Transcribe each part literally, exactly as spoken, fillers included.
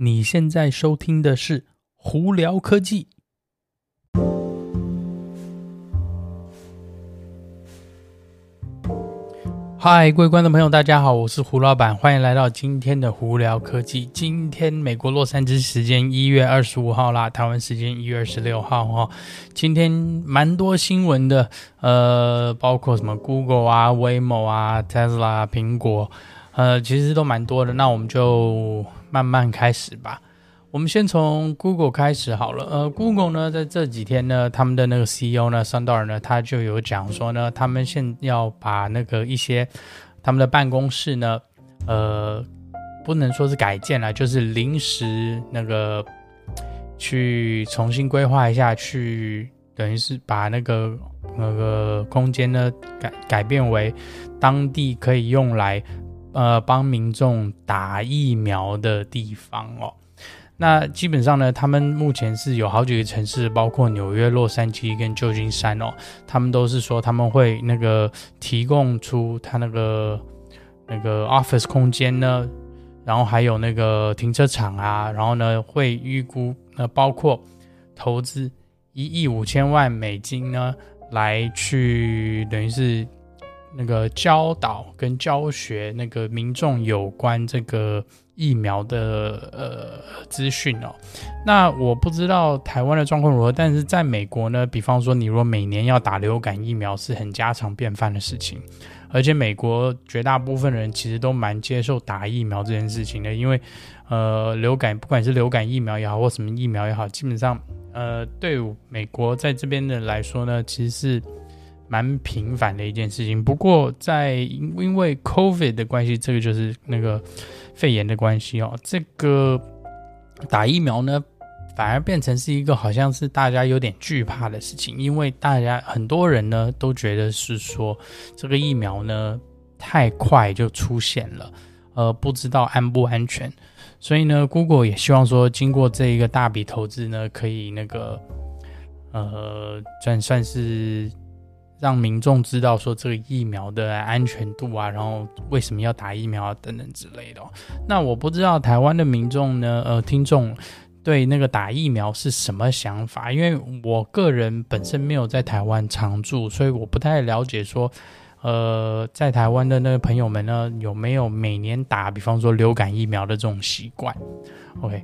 你现在收听的是胡聊科技。嗨，各位观众朋友大家好，我是胡老板，欢迎来到今天的胡聊科技。今天美国洛杉矶时间一月二十五号啦，台湾时间一月二十六号、哦、今天蛮多新闻的，呃，包括什么 Google 啊 Waymo 啊 Tesla 啊苹果，呃，其实都蛮多的，那我们就慢慢开始吧。我们先从 Google 开始好了。呃 Google 呢，在这几天呢，他们的那个 C E O 呢 Sundar 呢，他就有讲说呢，他们现在要把那个一些他们的办公室呢，呃，不能说是改建啦，就是临时那个去重新规划一下，去等于是把那个那个空间呢改改变为当地可以用来呃帮民众打疫苗的地方哦。那基本上呢，他们目前是有好几个城市，包括纽约、洛杉矶跟旧金山哦，他们都是说他们会那个提供出他那个那个 office 空间呢，然后还有那个停车场啊，然后呢会预估呃包括投资一亿五千万美金呢，来去等于是那个教导跟教学那个民众有关这个疫苗的呃资讯哦。那我不知道台湾的状况如何，但是在美国呢，比方说你如果每年要打流感疫苗是很家常便饭的事情，而且美国绝大部分人其实都蛮接受打疫苗这件事情的，因为呃流感不管是流感疫苗也好或什么疫苗也好，基本上呃对美国在这边的来说呢，其实是蛮频繁的一件事情。不过在因为 COVID 的关系，这个就是那个肺炎的关系哦，这个打疫苗呢反而变成是一个好像是大家有点惧怕的事情，因为大家很多人呢都觉得是说这个疫苗呢太快就出现了，呃，不知道安不安全，所以呢 Google 也希望说经过这一个大笔投资呢，可以那个呃算算是让民众知道说这个疫苗的安全度啊，然后为什么要打疫苗啊等等之类的哦。那我不知道台湾的民众呢，呃，听众对那个打疫苗是什么想法？因为我个人本身没有在台湾常住，所以我不太了解说，呃，在台湾的那个朋友们呢，有没有每年打，比方说流感疫苗的这种习惯 ？OK。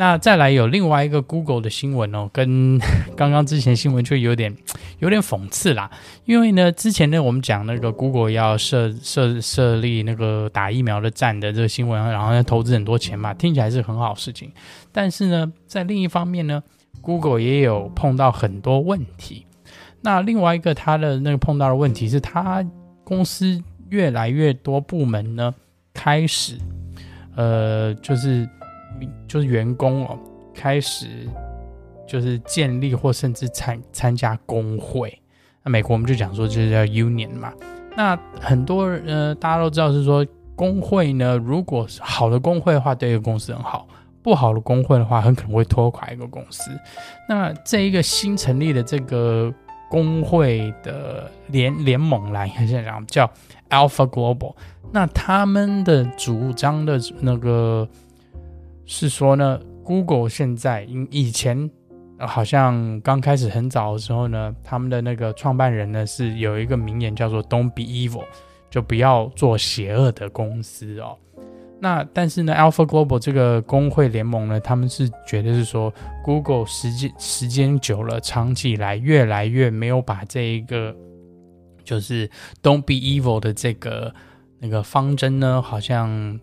那再来有另外一个 Google 的新闻哦，跟刚刚之前新闻就有点有点讽刺啦，因为呢之前呢我们讲那个 Google 要 设, 设, 设立那个打疫苗的站的这个新闻，然后投资很多钱嘛，听起来是很好事情，但是呢在另一方面呢 Google 也有碰到很多问题。那另外一个他的那个碰到的问题是，他公司越来越多部门呢开始呃就是就是员工哦，开始就是建立或甚至参参加工会。那美国我们就讲说就是叫 union 嘛。那很多呃大家都知道是说工会呢，如果好的工会的话对一个公司很好，不好的工会的话很可能会拖垮一个公司。那这一个新成立的这个工会的联联盟啦，现在讲叫 Alpha Global。那他们的主张的那个。是说呢 Google 现在以前、呃、好像刚开始很早的时候呢，他们的那个创办人呢是有一个名言叫做 Don't be evil， 就不要做邪恶的公司哦。那但是呢 Alpha Global 这个工会联盟呢，他们是觉得是说 Google 时间, 时间久了长期以来越来越没有把这一个就是 Don't be evil 的这个那个方针呢好像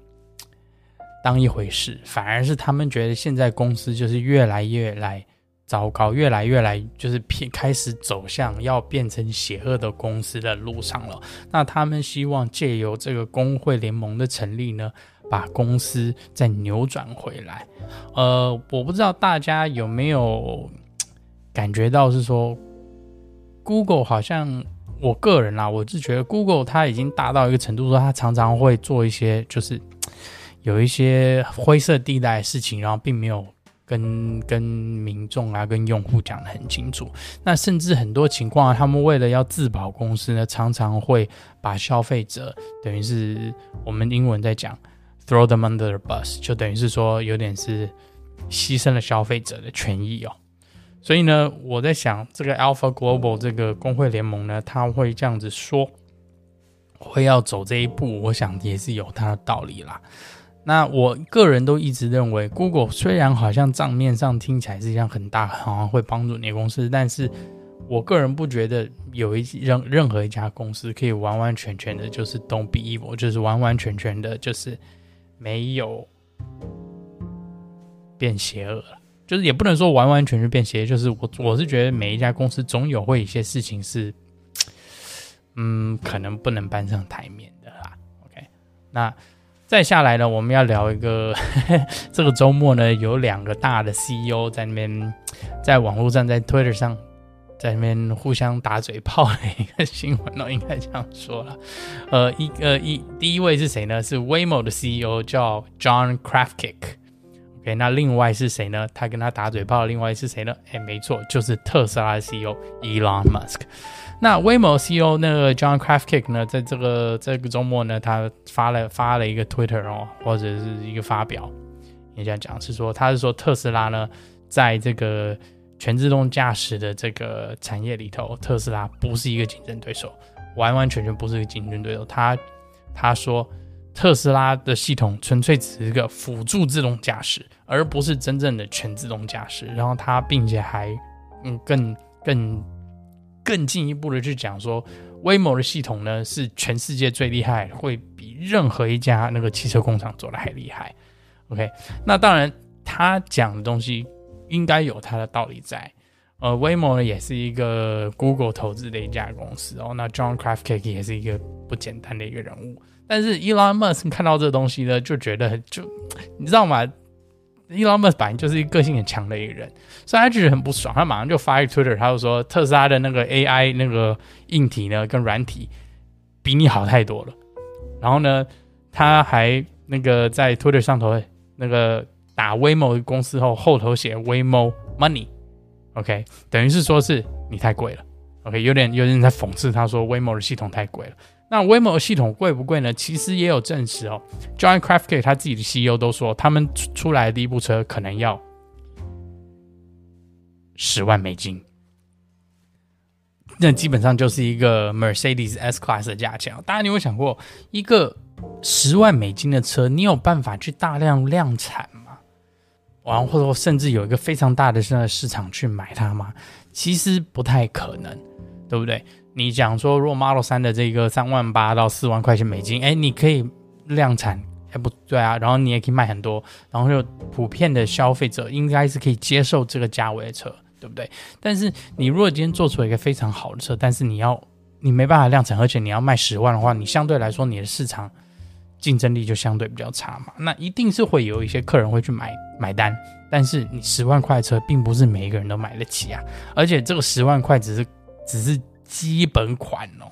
当一回事，反而是他们觉得现在公司就是越来越来糟糕，越来越来就是开始走向要变成邪恶的公司的路上了。那他们希望借由这个工会联盟的成立呢，把公司再扭转回来。呃，我不知道大家有没有感觉到是说 Google 好像我个人啦，我是觉得 Google 它已经大到一个程度说它常常会做一些就是有一些灰色地带的事情，然后并没有跟跟民众啊跟用户讲得很清楚。那甚至很多情况啊，他们为了要自保公司呢，常常会把消费者等于是我们英文在讲 throw them under the bus， 就等于是说有点是牺牲了消费者的权益哦。所以呢，我在想这个 Alpha Global 这个工会联盟呢，他会这样子说，会要走这一步，我想也是有他的道理啦。那我个人都一直认为 Google 虽然好像账面上听起来是一样很大，好像会帮助你的公司，但是我个人不觉得有一任任何一家公司可以完完全全的就是 don't be evil， 就是完完全全的就是没有变邪恶了，就是也不能说完完全全变邪恶，就是我我是觉得每一家公司总有会有一些事情是嗯可能不能搬上台面的啦。 OK， 那再下来呢，我们要聊一个呵呵这个周末呢有两个大的 C E O 在那边在网络上在 Twitter 上在那边互相打嘴炮的一个新闻哦，应该这样说了。呃，一呃一，第一位是谁呢？是 Waymo 的 C E O 叫 John Krafcik。OK， 那另外是谁呢？他跟他打嘴炮的另外是谁呢？哎，没错，就是特斯拉的 C E O Elon Musk。那 Waymo C E O 那个 John Krafcik 呢，在这个这个周末呢，他发了发了一个 Twitter 哦，或者是一个发表，你这样讲是说，他是说特斯拉呢，在这个全自动驾驶的这个产业里头，特斯拉不是一个竞争对手，完完全全不是一个竞争对手。他他说，特斯拉的系统纯粹只是一个辅助自动驾驶，而不是真正的全自动驾驶。然后他并且还嗯更更更进一步的去讲说，Waymo 的系统呢是全世界最厉害，会比任何一家那个汽车工厂做的还厉害。OK， 那当然他讲的东西应该有它的道理在。呃 Waymo 也是一个 Google 投资的一家公司哦，那 John Krafcik 也是一个不简单的一个人物。但是 Elon Musk 看到这东西呢，就觉得就你知道吗 ？Elon Musk 本来就是一个个性很强的一个人，所以他觉得很不爽，他马上就发一 Twitter， 他就说特斯拉的那个 A I 那个硬体呢跟软体比你好太多了。然后呢，他还那个在 Twitter 上头那个打 Waymo 公司后后头写 Waymo Money， OK， 等于是说是你太贵了 ，OK， 有点有点在讽刺他说 Waymo 的系统太贵了。那 Waymo 的系统贵不贵呢？其实也有证实哦 ，John Krafcik 他自己的 C E O 都说，他们出来的第一部车可能要十万美金，那基本上就是一个 Mercedes S Class 的价钱。大家你有想过一个十万美金的车，你有办法去大量量产吗？然后或者甚至有一个非常大的市场去买它吗？其实不太可能，对不对？你讲说如果 Model 三的这个三万八到四万块钱美金，诶你可以量产，诶不对啊，然后你也可以卖很多，然后就普遍的消费者应该是可以接受这个价位的车，对不对？但是你如果今天做出一个非常好的车，但是你要你没办法量产，而且你要卖十万的话，你相对来说你的市场竞争力就相对比较差嘛，那一定是会有一些客人会去买买单，但是你十万块车并不是每一个人都买得起啊，而且这个十万块只是只是基本款哦，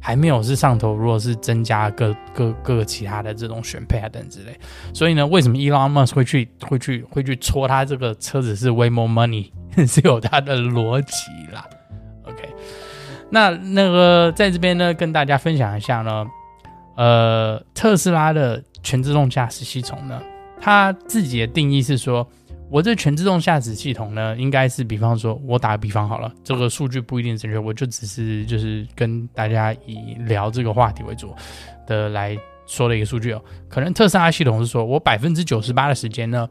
还没有是上头，如果是增加各各各其他的这种选配啊等之类，所以呢，为什么 Elon Musk 会去会去会去戳他这个车子是 Waymo Money 是有他的逻辑啦。OK， 那那个在这边呢跟大家分享一下呢。呃，特斯拉的全自动驾驶系统呢，它自己的定义是说，我这全自动驾驶系统呢，应该是比方说，我打个比方好了，这个数据不一定正确，我就只是就是跟大家以聊这个话题为主的来说的一个数据哦。可能特斯拉系统是说我 百分之九十八 的时间呢，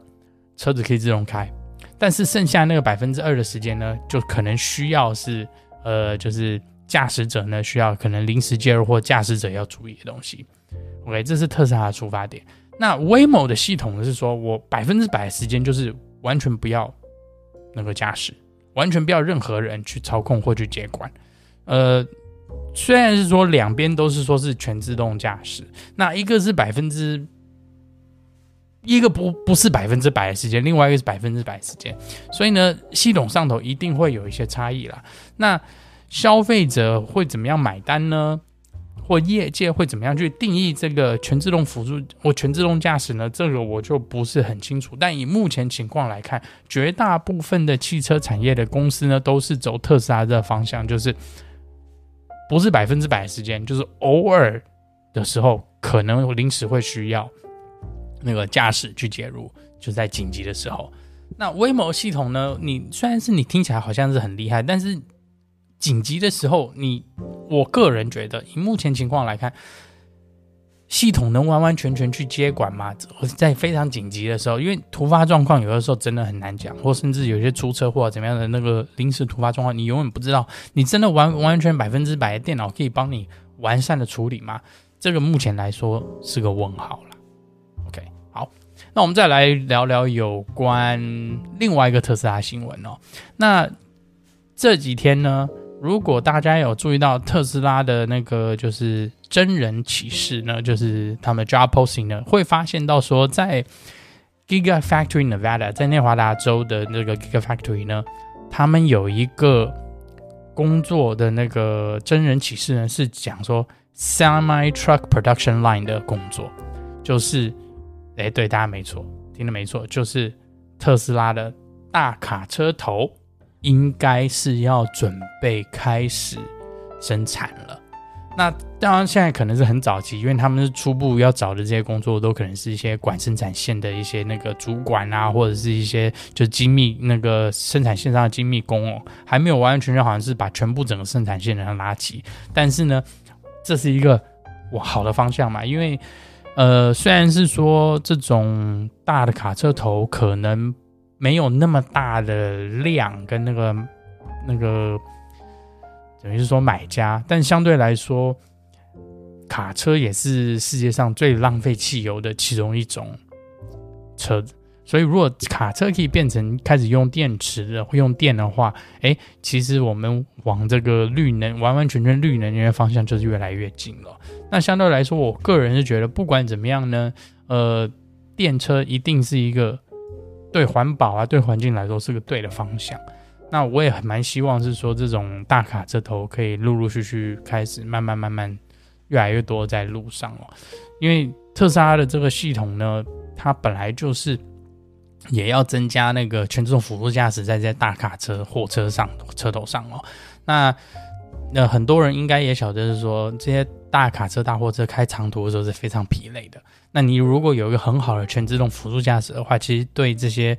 车子可以自动开，但是剩下那个 百分之二 的时间呢，就可能需要是呃，就是。驾驶者呢需要可能临时介入或驾驶者要注意的东西 ，OK， 这是特斯拉的出发点。那 Waymo 的系统是说我百分之百的时间就是完全不要那个驾驶，完全不要任何人去操控或去接管。呃，虽然是说两边都是说是全自动驾驶，那一个是百分之一个不不是百分之百的时间，另外一个是百分之百的时间，所以呢系统上头一定会有一些差异啦。那消费者会怎么样买单呢？或业界会怎么样去定义这个全自动辅助或全自动驾驶呢？这个我就不是很清楚。但以目前情况来看，绝大部分的汽车产业的公司呢，都是走特斯拉的方向，就是不是百分之百的时间，就是偶尔的时候可能临时会需要那个驾驶去介入，就在紧急的时候。那 Waymo 系统呢，你虽然是你听起来好像是很厉害，但是紧急的时候你我个人觉得以目前情况来看，系统能完完全全去接管吗？在非常紧急的时候，因为突发状况有的时候真的很难讲，或甚至有些出车祸怎么样的那个临时突发状况，你永远不知道你真的完完全百分之百的电脑可以帮你完善的处理吗？这个目前来说是个问号啦。 OK， 好，那我们再来聊聊有关另外一个特斯拉新闻哦。那这几天呢，如果大家有注意到特斯拉的那个就是真人启示呢，就是他们的 job posting 呢，会发现到说在 Gigafactory Nevada， 在内华达州的那个 Gigafactory 呢，他们有一个工作的那个真人启示呢，是讲说 Semi Truck Production Line 的工作，就是哎，对，大家没错，听得没错，就是特斯拉的大卡车头应该是要准备开始生产了。那当然现在可能是很早期，因为他们是初步要找的这些工作都可能是一些管生产线的一些那个主管啊，或者是一些就精密那个生产线上的精密工哦，还没有完完全全好像是把全部整个生产线人拉齐。但是呢，这是一个哇好的方向嘛，因为呃虽然是说这种大的卡车头可能没有那么大的量跟那个那个等于是说买家，但相对来说卡车也是世界上最浪费汽油的其中一种车子，所以如果卡车可以变成开始用电池的会用电的话，诶，其实我们往这个绿能完完全全绿能源的方向就是越来越近了。那相对来说我个人是觉得不管怎么样呢，呃，电车一定是一个对环保啊对环境来说是个对的方向。那我也蛮希望是说这种大卡车头可以陆陆续续开始慢慢慢慢越来越多在路上哦，因为特斯拉的这个系统呢，它本来就是也要增加那个全自动辅助驾驶在这大卡车货车上车头上哦。那那很多人应该也晓得是说这些大卡车大货车开长途的时候是非常疲累的，那你如果有一个很好的全自动辅助驾驶的话，其实对这些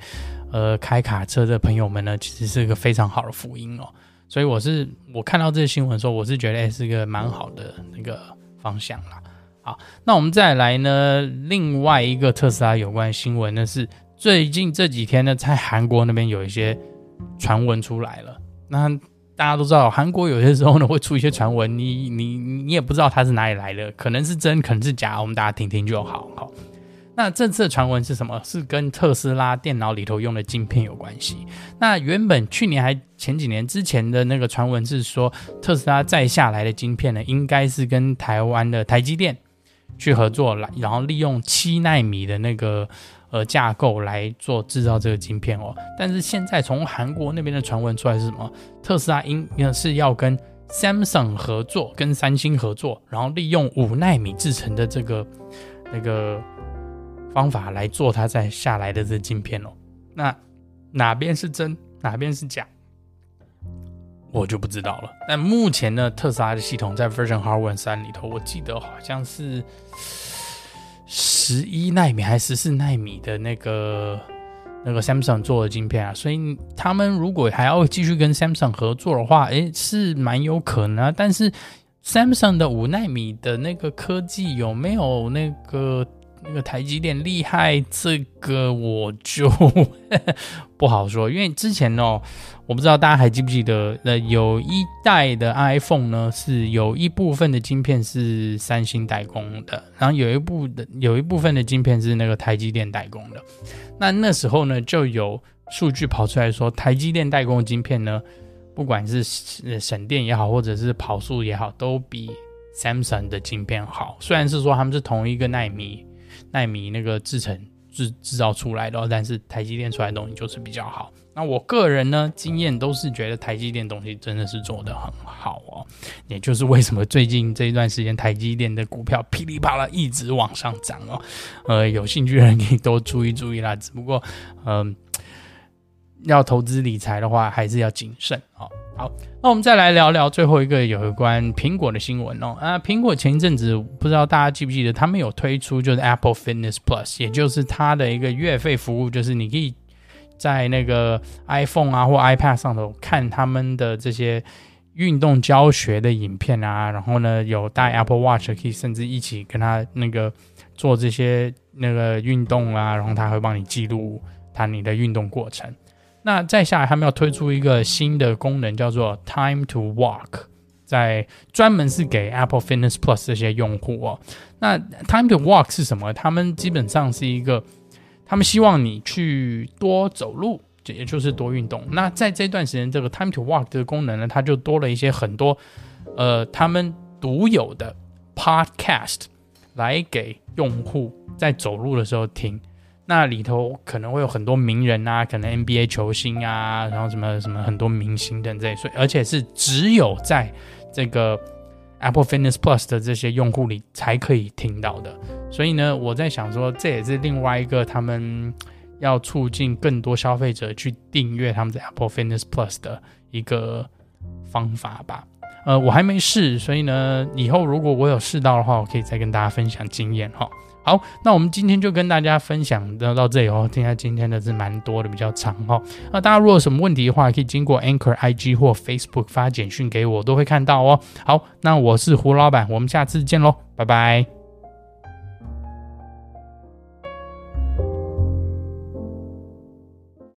呃开卡车的朋友们呢，其实是一个非常好的福音哦。所以我是我看到这些新闻的时候，我是觉得、欸、是一个蛮好的那个方向啦。好，那我们再来呢，另外一个特斯拉有关新闻呢，是最近这几天呢，在韩国那边有一些传闻出来了。那大家都知道韩国有些时候呢会出一些传闻，你你你也不知道它是哪里来的，可能是真可能是假，我们大家听听就好。好，那这次的传闻是什么？是跟特斯拉电脑里头用的晶片有关系。那原本去年还前几年之前的那个传闻是说，特斯拉再下来的晶片呢，应该是跟台湾的台积电去合作，然后利用七奈米的那个呃架构来做制造这个晶片哦。但是现在从韩国那边的传闻出来是什么？特斯拉应是要跟 Samsung 合作，跟三星合作，然后利用五奈米制成的这个那个方法来做它再下来的这晶片哦。那哪边是真，哪边是假，我就不知道了。但目前呢，特斯拉的系统在 Version Hardware 三里头，我记得好像是十一奈米还是十四奈米的那个那个 Samsung 做的晶片啊，所以他们如果还要继续跟 Samsung 合作的话，诶，是蛮有可能啊。但是 Samsung 的五奈米的那个科技有没有那个那个台积电厉害，这个我就不好说。因为之前哦，我不知道大家还记不记得，呃，有一代的 iPhone 呢，是有一部分的晶片是三星代工的，然后有一部的有一部分的晶片是那个台积电代工的。那那时候呢，就有数据跑出来说，台积电代工的晶片呢，不管是省电也好，或者是跑速也好，都比 Samsung 的晶片好。虽然是说他们是同一个奈米。奈米那个制程制制造出来的，但是台积电出来的东西就是比较好。那我个人呢，经验都是觉得台积电东西真的是做得很好哦，也就是为什么最近这一段时间台积电的股票噼里啪啦一直往上涨哦。呃，有兴趣的人可以多注意注意啦。只不过，嗯、呃，要投资理财的话，还是要谨慎哦。好，那我们再来聊聊最后一个有关苹果的新闻哦。啊，苹果前一阵子不知道大家记不记得，他们有推出就是 Apple Fitness Plus， 也就是它的一个月费服务，就是你可以在那个 iPhone 啊或 iPad 上头看他们的这些运动教学的影片啊，然后呢有带 Apple Watch 可以甚至一起跟他那个做这些那个运动啊，然后他会帮你记录他你的运动过程。那再下来他们要推出一个新的功能叫做 Time to Walk， 在专门是给 Apple Fitness Plus 这些用户哦。那 Time to Walk 是什么？他们基本上是一个他们希望你去多走路，也就是多运动。那在这段时间这个 Time to Walk 的功能呢，它就多了一些很多呃他们独有的 podcast 来给用户在走路的时候听。那里头可能会有很多名人啊，可能 N B A 球星啊，然后什么什么很多明星等等，所以而且是只有在这个 Apple Fitness Plus 的这些用户里才可以听到的。所以呢，我在想说，这也是另外一个他们要促进更多消费者去订阅他们的 Apple Fitness Plus 的一个方法吧。呃，我还没试，所以呢，以后如果我有试到的话，我可以再跟大家分享经验哈。好，那我们今天就跟大家分享到这里哦。听下今天的是蛮多的，比较长哦。那大家如果有什么问题的话，可以经过 Anchor I G 或 Facebook 发简讯给我，都会看到哦。好，那我是胡老板，我们下次见咯，拜拜。